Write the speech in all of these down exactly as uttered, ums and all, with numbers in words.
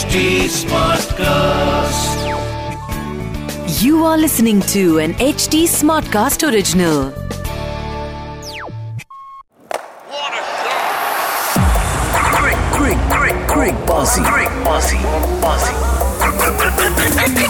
H D Smartcast. You are listening to an H D Smartcast original. What a shot! Quick, quick, quick, quick, bossy, quick, bossy, bossy.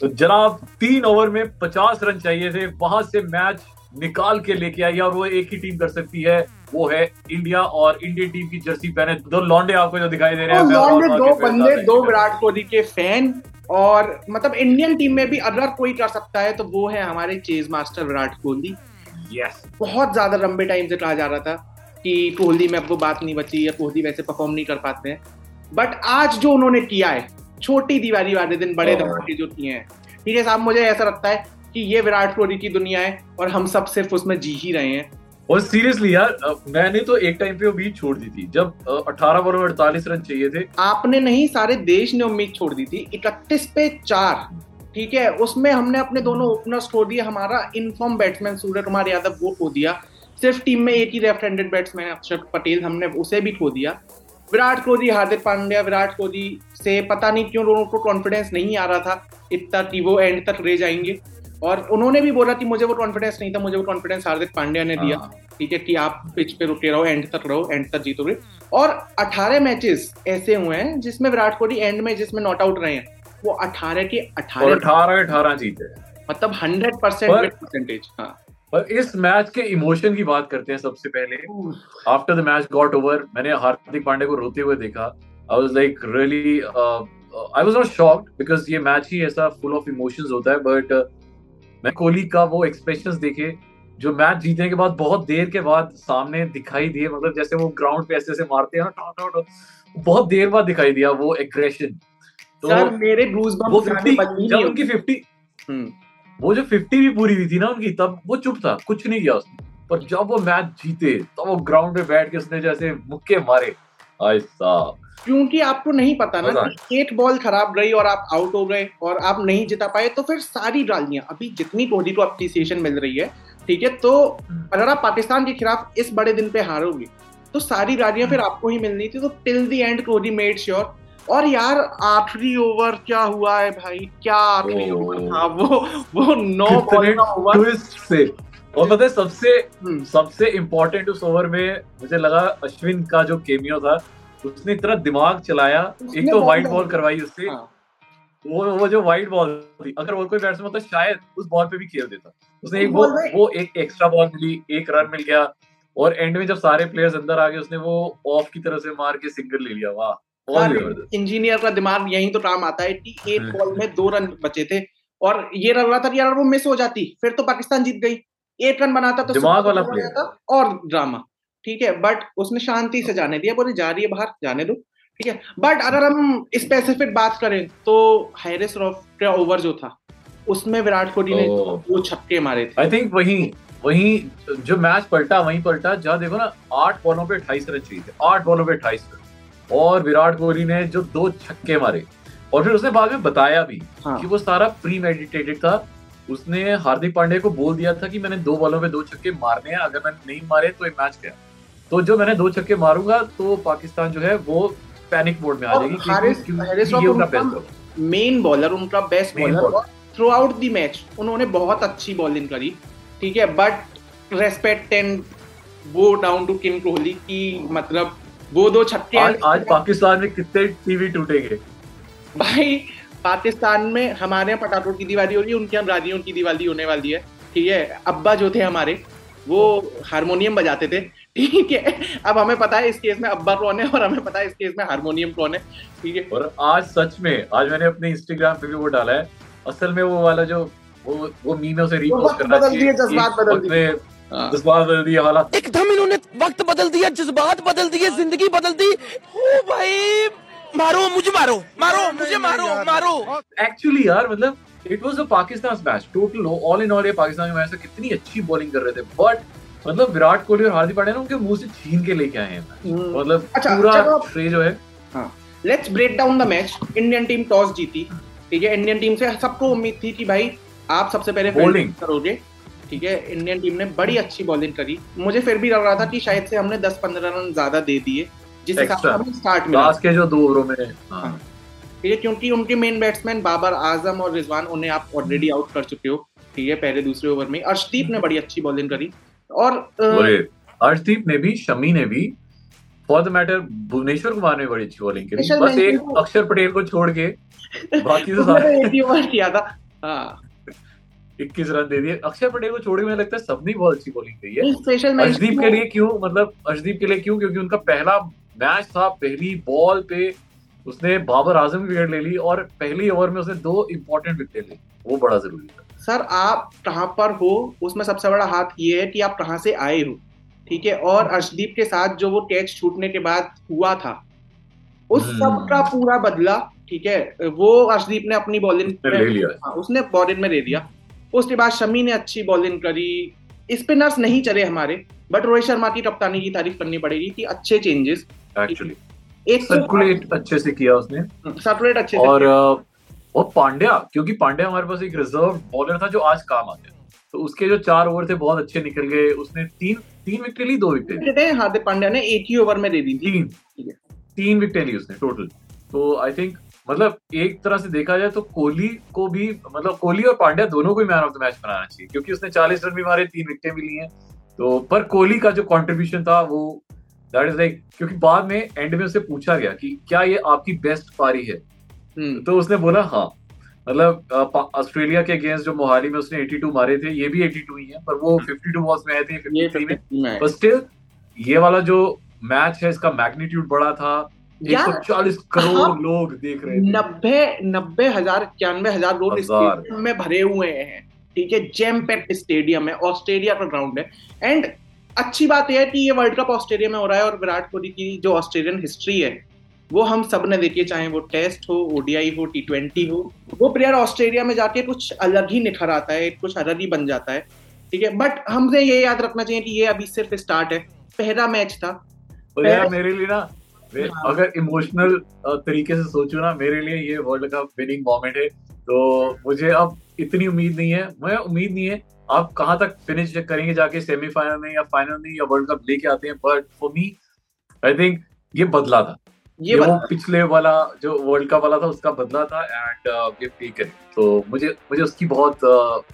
तो जनाब तीन over में पचास run चाहिए थे, वहां से मैच निकाल के लेके आई और वो एक ही टीम कर सकती है, वो है इंडिया। और इंडियन टीम की जर्सी पहने दो लौंडे आपको जो दिखाई दे रहे हैं, लौंडे दो बंदे, दो विराट कोहली के फैन। और मतलब इंडियन टीम में भी अगर कोई कर सकता है तो वो है हमारे chase master Virat Kohli. Yes, बहुत ज्यादा लंबे टाइम से कहा जा रहा था कि कोहली में अब वो बात नहीं बची है, कोहली वैसे परफॉर्म नहीं कर पाते हैं, बट आज जो उन्होंने किया है, छोटी दिवाली वाले दिन बड़े धमाके जो किए हैं, ठीक है साहब, मुझे ऐसा लगता है कि ये विराट कोहली की दुनिया है और हम सब सिर्फ उसमें जी ही रहे हैं। और सीरियसली यार, मैंने तो एक टाइम पे उम्मीद छोड़ दी थी जब अठारह ओवर में अड़तालीस रन चाहिए थे। आपने नहीं, सारे देश ने उम्मीद छोड़ दी थी। इकतीस पे चार, ठीक है, उसमें हमने अपने दोनों ओपनर्स खो दिए। हमारा इनफॉर्म बैट्समैन सूर्य कुमार यादव वो खो दिया, सिर्फ टीम में एक ही लेफ्ट हैंडेड बैट्समैन अक्षर पटेल, हमने उसे भी खो दिया। विराट कोहली, हार्दिक पांड्या, विराट कोहली से पता नहीं क्यों लोगों को कॉन्फिडेंस नहीं आ रहा था इतना कि वो एंड तक रह जाएंगे। और उन्होंने भी बोला कि मुझे वो कॉन्फिडेंस नहीं था, मुझे वो कॉन्फिडेंस हार्दिक पांड्या ने दिया, ठीक है, कि आप पिच पे रुके रहो, एंड तक रहो, एंड तक जीतोगे। और अठारह मैचेस ऐसे हुए हैं जिसमें विराट कोहली एंड में जिसमें नॉट आउट रहे हैं, वो अठारह के अठारह अठारह अठारह जीते, मतलब हंड्रेड परसेंटेज। हाँ, पर इस मैच के इमोशन की बात करते हैं सबसे पहले। After the match got over, मैंने हार्दिक पांड्या को रोते हुए देखा। I was like really, I was not shocked because ये मैच ही ऐसा फुल ऑफ इमोशंस होता है, बट uh, मैं कोहली का वो एक्सप्रेशंस देखे जो मैच जीतने के बाद बहुत देर के बाद सामने दिखाई दिए। मतलब जैसे वो ग्राउंड पे ऐसे ऐसे मारते हैं ना, टॉट टॉट टॉट, बहुत देर बाद दिखाई दिया वो एग्रेशन। तो सर, मेरे गूज़बम्प्स जब उनकी फिफ्टी वो जो फिफ्टी भी पूरी हुई थी ना उनकी, तब वो चुप था, कुछ नहीं किया उसने, पर जब वो मैच जीते तब तो वो ग्राउंड पे बैठ के उसने जैसे मुक्के मारे। आई साहब, क्योंकि आपको नहीं पता ना, एक बॉल खराब रही और आप आउट हो गए और आप नहीं जिता पाए, तो फिर सारी गालियां अभी जितनी कोहली को अप्रिसिएशन मिल रही है, ठीक है, तो अगर आप पाकिस्तान के खिलाफ इस बड़े दिन पे हारोगे तो सारी गालियां फिर आपको ही मिलनी थी। तो till the end Kohli made sure. और यार आखिरी ओवर क्या हुआ है भाई, क्या आखिरी ओवर था वो वो नौ बॉल का ओवर ट्विस्ट से। और पता है सबसे सबसे इम्पोर्टेंट उस ओवर में मुझे लगा अश्विन का जो केमियो था, उसने इतना दिमाग चलाया। एक तो वाइड बॉल करवाई उससे, वो वो जो वाइड बॉल थी, अगर और कोई बैट्समैन होता शायद उस बॉल पे भी खेल देता। उसने एक वो वो एक एक्स्ट्रा बॉल मिली, एक रन मिल गया, और एंड में जब सारे प्लेयर्स अंदर आ गए उसने वो ऑफ की तरफ से मार के सिंगल ले लिया। वाह, इंजीनियर का दिमाग यही तो काम आता है कि एक बॉल में दो रन बचे थे और ये लग रहा था कि यार वो मिस हो जाती फिर तो पाकिस्तान जीत गई, एक रन बनाता तो दिमाग वाला प्लेयर था और ड्रामा, ठीक है, बट उसने शांति से जाने दिया, बोले जा रही है बाहर जाने दो, ठीक है। बट अगर हम स्पेसिफिक बात करें तो हैरिस रॉफ का ओवर जो था उसमें विराट कोहली ने वो छक्के मारे थे। आई थिंक वही वही जो मैच पलटा वही पलटा, जहाँ देखो ना आठ बॉलों पे अट्ठाईस रन चाहिए थे, आठ बॉलों पे अट्ठाईस रन, और विराट कोहली ने जो दो छक्के मारे। और फिर उसने बाद में बताया भी, हाँ, कि वो सारा प्री मेडिटेटेड था। उसने हार्दिक पांड्या को बोल दिया था कि मैंने दो बॉलों में दो छक्के मारने हैं, अगर मैंने नहीं मारे तो ये मैच गया, तो जो मैंने दो छक्के मारूंगा तो पाकिस्तान जो है वो पैनिक मोड में आ जाएगी। मेन बॉलर, उनका best bowler, throughout the match उन्होंने बहुत अच्छी बॉलिंग करी, ठीक है, बट रेस्पेक्ट एंड वो डाउन टू किंग कोहली की, मतलब वो दो छक्के। आज, आज पाकिस्तान में कितने टीवी टूटेंगे भाई, पाकिस्तान में हमारे यहाँ पटाखों की दिवाली होगी, उनके यहाँ राजियों की दिवाली होने वाली है, ठीक है। अब्बा जो थे हमारे वो हारमोनियम बजाते थे, ठीक है, अब हमें पता है इस केस में अब्बा कौन है और हमें पता है इस केस में हारमोनियम कौन है, ठीक है। और आज सच में आज मैंने अपने इंस्टाग्राम पे भी वो डाला है, असल में वो वाला जो वो वो मीमों से रीपोस्ट करना चाहिए, जज्बात बदल दिए, जज्बात बदल दिए, हालात एकदम इन्होंने वक्त बदल दिया, जज्बात बदल दिए, जिंदगी बदल दी। ओ भाई, मारो मुझे, मारो मारो मुझे, मारो मारो। एक्चुअली यार मतलब it was a Pakistan match total, all in all ये पाकिस्तान के मैच से कितनी अच्छी बॉलिंग कर रहे थे, बट मतलब विराट कोहली और हार्दिक पांड्या ने उनके मुंह से छीन के लेके आए हैं, मतलब पूरा श्रेय जो है। Let's break down the match. Indian team toss जीती, ठीक है, इंडियन टीम से सबको उम्मीद थी कि भाई आप सबसे पहले बॉलिंग करोगे, ठीक है, इंडियन टीम ने बड़ी अच्छी बॉलिंग करी। मुझे फिर भी लग रहा था कि शायद से हमने दस पंद्रह रन ज्यादा दे दिए, जिस हिसाब से हमें स्टार्ट मिला लास्ट के जो दो ओवरों में, हाँ ये क्योंकि उनके मेन बैट्समैन बाबर आजम और रिजवान उन्हें आप ऑलरेडी आउट कर चुके हो, ठीक है, पहले दूसरे ओवर में। अर्शदीप ने बड़ी अच्छी बॉलिंग करी और अर्शदीप ने भी, शमी ने भी, for the matter Bhuvneshwar Kumar ने बड़ी अच्छी बॉलिंग करी, बस एक अक्षर पटेल को छोड़ के बाकी तो सारे ओवर किया था, हाँ इक्कीस रन दे दिए। अक्षर पटेल को छोड़ के मुझे लगता है सबने बहुत अच्छी बॉलिंग करी है। स्पेशल अर्शदीप के लिए क्यों, मतलब अर्शदीप के लिए क्यों, क्योंकि उनका पहला मैच था, पहली बॉल पे उसने बाबर आजम की विकेट ले ली और पहली ओवर में उसने दो इंपॉर्टेंट विकेट ली, वो बड़ा जरूरी था। सर आप कहाँ पर हो उसमें सबसे बड़ा हाथ ये है कि आप कहाँ से आए हो, ठीक है, और अर्शदीप के साथ जो वो कैच छूटने के बाद हुआ था उस सब का पूरा बदला, ठीक है, वो अर्शदीप ने अपनी बॉलिंग ले लिया, उसने बॉलिंग में ले दिया। उसके बाद शमी ने अच्छी बॉलिंग करी, स्पिनर्स नहीं चले हमारे, बट रोहित शर्मा की कप्तानी की तारीफ करनी पड़ेगी कि अच्छे चेंजेस एक्चुअली सर्कुलेट अच्छे से किया उसने, सर्कुलेट अच्छे और, से और और पांड्या, क्योंकि पांड्या हमारे पास एक रिजर्व बॉलर था जो आज काम आ गया, तो उसके जो चार ओवर थे बहुत अच्छे निकल गए। उसने तीन तीन विकेट ली, दो विकेट ली हार्दिक पांड्या ने एक ही ओवर में दे दी, तीन तीन विकेट ली उसने टोटल। तो आई थिंक मतलब एक तरह से देखा जाए तो कोहली को भी, मतलब कोहली और पांड्या दोनों को ही मैन ऑफ द मैच बनाना चाहिए, क्योंकि उसने चालीस रन भी मारे, तीन विकेटें भी ली हैं, तो पर कोहली का जो कॉन्ट्रीब्यूशन था वो दैट इज लाइक, क्योंकि बाद में एंड में उससे पूछा गया कि क्या ये आपकी बेस्ट पारी है, तो उसने बोला हाँ, मतलब ऑस्ट्रेलिया के अगेंस्ट जो मोहाली में उसने बयासी मारे थे, ये भी बयासी ही है, पर वो बावन बॉल्स में आए थे, तिरेपन में, पर स्टिल ये वाला जो मैच है इसका मैग्नीट्यूड बड़ा था, एक सौ चालीस करोड़ लोग देख रहे थे, नब्बे नब्बे हजार इक्यानवे हजार लोग स्टेडियम में भरे हुए हैं, ठीक है, जैम पैक्ड स्टेडियम है, ऑस्ट्रेलिया का ग्राउंड है। एंड अच्छी बात यह है कि ये वर्ल्ड कप ऑस्ट्रेलिया में हो रहा है और विराट कोहली की जो ऑस्ट्रेलियन हिस्ट्री है वो हम सब ने देखी, चाहे वो टेस्ट हो, ओडीआई हो, टी ट्वेंटी हो, वो प्लेयर ऑस्ट्रेलिया में जाके कुछ अलग ही निखर आता है, कुछ अलग ही बन जाता है, ठीक है। बट हमसे ये याद रखना चाहिए कि ये अभी सिर्फ स्टार्ट है, पहला मैच था। तो यार मेरे लिए ना, अगर इमोशनल तरीके से सोचू ना, मेरे लिए ये वर्ल्ड कप विनिंग मोमेंट है, तो मुझे अब इतनी उम्मीद नहीं है, मुझे उम्मीद नहीं है आप कहाँ तक फिनिश करेंगे जाके, सेमीफाइनल में या फाइनल में या वर्ल्ड कप लेके आते हैं, but for me I think ये बदला था, ये, ये वो पिछले वाला जो वर्ल्ड कप वाला था उसका बदला था, एंड ये ठीक है, तो मुझे मुझे उसकी बहुत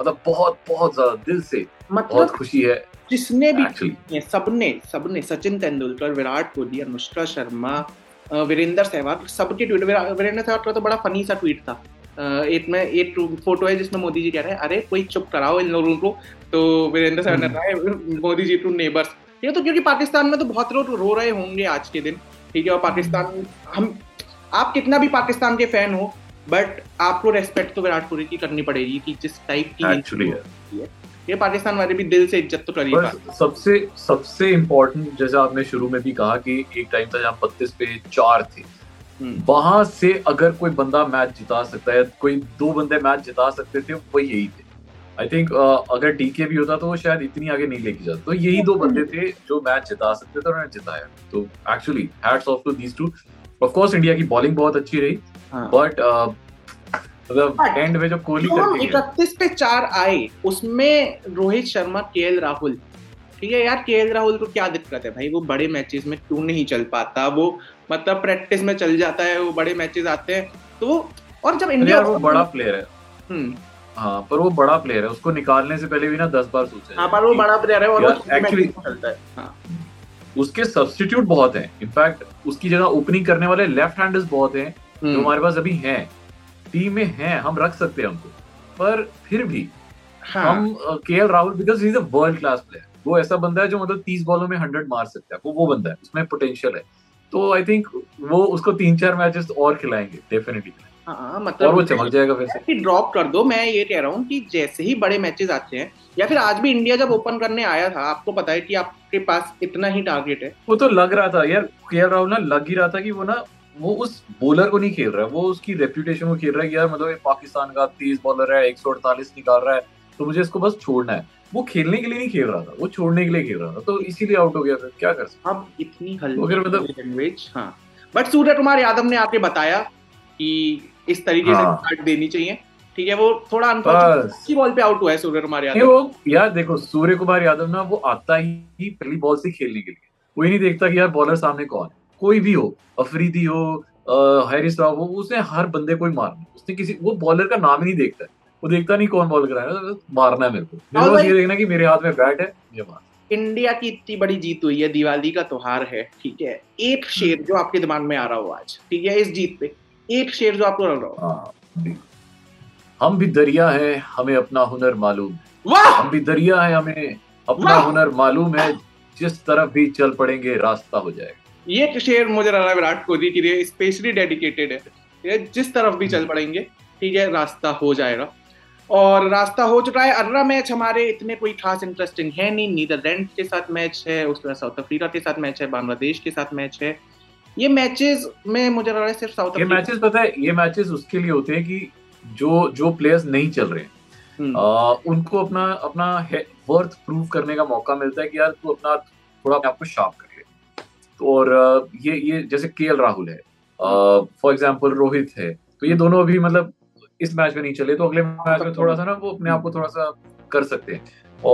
मतलब बहुत बहुत ज्यादा दिल से मतलब बहुत खुशी है। जिसने भी सबने सबने सचिन तेंदुलकर, विराट कोहली, अनुष्का शर्मा, वीरेंद्र सहवाग, सबके ट्वीट, वीरेंद्र सहवाग का तो बड़ा फनी सा ट्वीट था, एक में एक फोटो है जिसमें मोदी जी कह रहे हैं अरे कोई चुप कराओ इन लोगों को, तो वीरेंद्र सहवाग ने कहा मोदी जी टू नेबर्स, ये तो क्योंकि पाकिस्तान में तो बहुत लोग रो रहे होंगे आज के दिन, ठीक है, और पाकिस्तान हम आप कितना भी पाकिस्तान के फैन हो बट आपको रेस्पेक्ट तो विराट कोहली की करनी पड़ेगी कि जिस टाइप की ये पाकिस्तान वाले भी दिल से इज्जत तो करिए। सबसे सबसे इम्पोर्टेंट जैसा आपने शुरू में भी कहा कि एक टाइम था जहाँ बत्तीस पे चार थे, वहां से अगर कोई बंदा मैच जिता सकता है, कोई दो बंदे मैच जिता सकते थे, वो यही थे। आई थिंक uh, अगर टीके भी होता तो वो शायद इतनी आगे नहीं लेके जाता, तो यही दो बंदे थे जो मैच जिता सकते थे, उन्होंने जिताया। तो actually hats off to these two. Of course India की बॉलिंग बहुत अच्छी रही, बट मतलब एंड में जो कोहली करके इकतीस पे चार आए उसमें रोहित शर्मा, केएल राहुल, ठीक है यार, केएल राहुल को क्या दिक्कत है भाई, वो बड़े मैचेस में क्यों नहीं चल पाता, वो मतलब प्रैक्टिस में चल जाता है, वो बड़े मैचेस आते हैं तो, और जब इंडिया वो बड़ा प्लेयर है, हाँ पर वो बड़ा प्लेयर है, उसको निकालने से पहले भी ना दस बार सोचा, हाँ पर वो बड़ा प्लेयर है और एक्चुअली चलता है, हाँ उसके सब्स्टिट्यूट बहुत हैं, इनफैक्ट उसकी जगह ओपनिंग करने वाले लेफ्ट हैंडर्स बहुत हैं जो हमारे पास अभी हैं, टीम में हैं, हम रख सकते हैं हमको, पर फिर भी हम KL Rahul because he is a world class player, वो ऐसा बंदा है जो मतलब तीस बॉलों में हंड्रेड मार सकता है, वो वो बंदा है, उसमें पोटेंशियल है, तो आई थिंक वो उसको तीन चार मैचेस और खिलाएंगे डेफिनेटली, हाँ मतलब, और वो चमक जाएगा फिर से। ड्रॉप कर दो, मैं ये कह रहा हूँ कि जैसे ही बड़े मैचेस आते हैं, या फिर आज भी इंडिया जब ओपन करने आया था आपको पता है कि आपके पास इतना ही टारगेट है, वो तो लग रहा था यार केएल राहुल ना, लग ही रहा था कि वो ना वो उस बॉलर को नहीं खेल रहा है, वो उसकी रेप्यूटेशन को खेल रहा है यार, मतलब पाकिस्तान का तेज बॉलर है, एक सौ अड़तालीस निकाल रहा है, तो मुझे इसको बस छोड़ना है, वो खेलने के लिए नहीं खेल रहा था, वो छोड़ने के लिए खेल रहा था, तो इसीलिए आउट हो गया, फिर क्या कर सकते हम इतनी हल्की लैंग्वेज। हाँ बट सूर्य कुमार यादव ने आपके बताया कि इस तरीके हाँ। से स्टार्ट देनी चाहिए, ठीक है, वो थोड़ा अनफॉर्चुनेटली बॉल पे आउट हुआ है सूर्य कुमार यादव। वो यार देखो सूर्य कुमार यादव ना वो आता ही पहली बॉल से खेलने के लिए, वो ही नहीं देखता कि यार बॉलर सामने कौन है, कोई भी हो, अफरीदी हो, हैरिस राव हो, उसने हर बंदे को ही मारना, उसने किसी वो बॉलर का नाम ही नहीं देखता है, वो देखता नहीं कौन बॉल कर रहा है, तो मारना है मेरे को, मेरे को ये देखना कि मेरे हाथ में बैट है, ये मार। इंडिया की इतनी बड़ी जीत हुई है, दिवाली का त्योहार है, ठीक है, एक शेर जो आपके दिमाग में आ रहा हो आज, ठीक है, इस जीत पे एक शेर जो आपको लग रहा हो। हम भी दरिया है हमें अपना हुनर मालूम है, हम भी दरिया है हमें अपना हुनर मालूम है, जिस तरफ भी चल पड़ेंगे रास्ता हो जाएगा। ये शेर मुझे लग रहा है विराट कोहली के लिए स्पेशली डेडिकेटेड है, जिस तरफ भी चल पड़ेंगे, ठीक है, रास्ता हो जाएगा, और रास्ता हो चुका है। अगला मैच हमारे इतने कोई खास इंटरेस्टिंग है नहीं, नीदरलैंड के साथ मैच है, उसमें साउथ अफ्रीका के साथ मैच है, बांग्लादेश के साथ मैच है। ये मैचेस में मुझे लग रहा है सिर्फ साउथ ये मैचेस, पता है ये मैचेस उसके लिए होते हैं कि जो जो प्लेयर्स नहीं चल रहे हैं आ, उनको अपना अपना वर्थ प्रूव करने का मौका मिलता है कि यार तू अपना थोड़ा आपको शार्प कर ले। तो और ये ये जैसे केएल राहुल है, फॉर एग्जांपल रोहित है, तो ये दोनों अभी मतलब इस मैच में नहीं चले, तो अगले मैच में थोड़ा सा ना वो अपने आप को थोड़ा सा कर सकते हैं।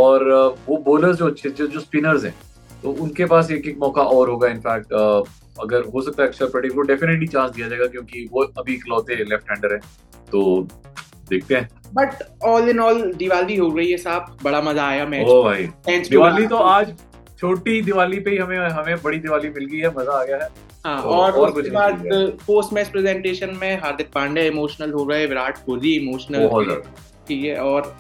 और वो बॉलर्स जो अच्छे जो स्पिनर्स हैं, तो उनके पास एक एक मौका और होगा। इनफैक्ट अगर हो सकता है अक्षर पटेल को डेफिनेटली चांस दिया जाएगा, क्योंकि वो अभी इकलौते लेफ्ट हैंडर है, तो देखते हैं। But all in all Diwali हो गई है साहब, बड़ा मजा आया मैच। ओ भाई, दिवाली तो आज छोटी दिवाली पे ही हमें हमें बड़ी दिवाली मिल गई है, मजा आ गया है। हाँ, और, और उसके बाद पोस्ट मैच प्रेजेंटेशन में हार्दिक पांड्या इमोशनल हो रहे, विराट कोहली इमोशनल, ठीक है। और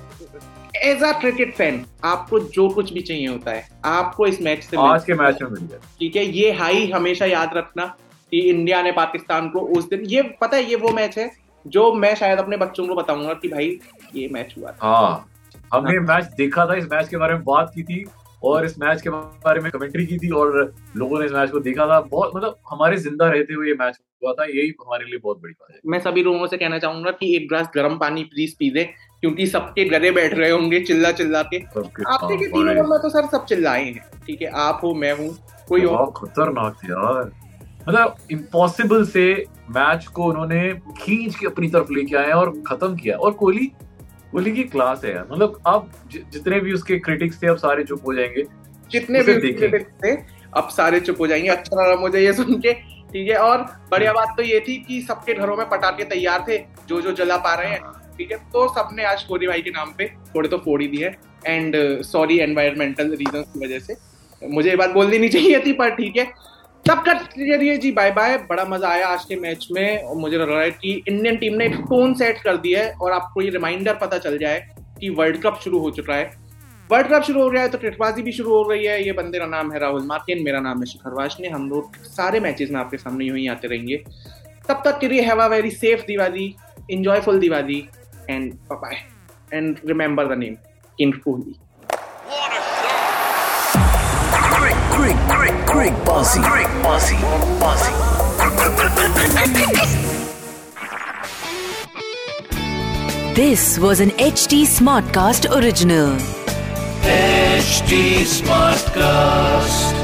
एज अ क्रिकेट फैन आपको जो कुछ भी चाहिए होता है आपको इस मैच से आज के मैच में मिल गया, ठीक है। ये हाई हमेशा याद रखना कि इंडिया ने पाकिस्तान को उस दिन, ये पता है ये वो मैच है जो मैं शायद अपने बच्चों को बताऊंगा कि भाई ये मैच हुआ था। हाँ, हमने मैच देखा था, इस मैच के बारे में बात की थी, और इस मैच के बारे में कमेंट्री की थी, और लोगों ने इस मैच को देखा था। बहुत मतलब हमारे जिंदा रहते हुए ये मैच हुआ था, यही हमारे लिए बहुत बड़ी बात है। मैं सभी लोगों से कहना चाहूंगा कि एक ग्लास गर्म पानी प्लीज पी दे, क्योंकि सबके गले बैठ रहे होंगे चिल्ला चिल्ला के। आपने के तीनों नंबर तो सर सब चिल्लाए हैं, ठीक है, आप हो, मैं हूँ, कोई और। खतरनाक थे यार, मतलब इम्पॉसिबल से मैच को उन्होंने खींच के अपनी तरफ लेके आए और खत्म किया। और कोहली कोहली की क्लास है यार, मतलब अब जितने भी उसके क्रिटिक्स थे अब सारे चुप हो जाएंगे, जितने भी क्रिटिक्स थे अब सारे चुप हो जाएंगे। अच्छा लगा मुझे ये सुन के, ठीक है। और बढ़िया बात तो ये थी कि सबके घरों में पटाखे तैयार थे, जो जो जला पा रहे हैं, ठीक है, तो सबने आज कोहली भाई के नाम पे थोड़े तो फोड़ ही दिए, एंड सॉरी एनवायरमेंटल रीजंस की वजह से, मुझे ये बात बोलनी नहीं चाहिए थी, पर ठीक है, सब करिए जी, बाय बाय। बड़ा मजा आया आज के मैच में, और मुझे लग रहा है कि इंडियन टीम ने एक टोन सेट कर दिया है, और आपको ये रिमाइंडर पता चल जाए कि वर्ल्ड कप शुरू हो चुका है। वर्ल्ड कप शुरू हो गया है तो क्रिकेटबाजी भी शुरू हो रही है। ये बंदे का नाम है राहुल मार्टिन, मेरा नाम है शिखर वाशिष्ठ, हम लोग सारे मैचेस में आपके सामने यूं ही आते रहेंगे। तब तक के लिए have a very safe Diwali, enjoyful Diwali, and bye-bye, and remember the name King Kohli. What a shot! Crick, crick, crick, crick, bossy, crick, bossy, bossy. This was an H D Smartcast original. H D Smartcast.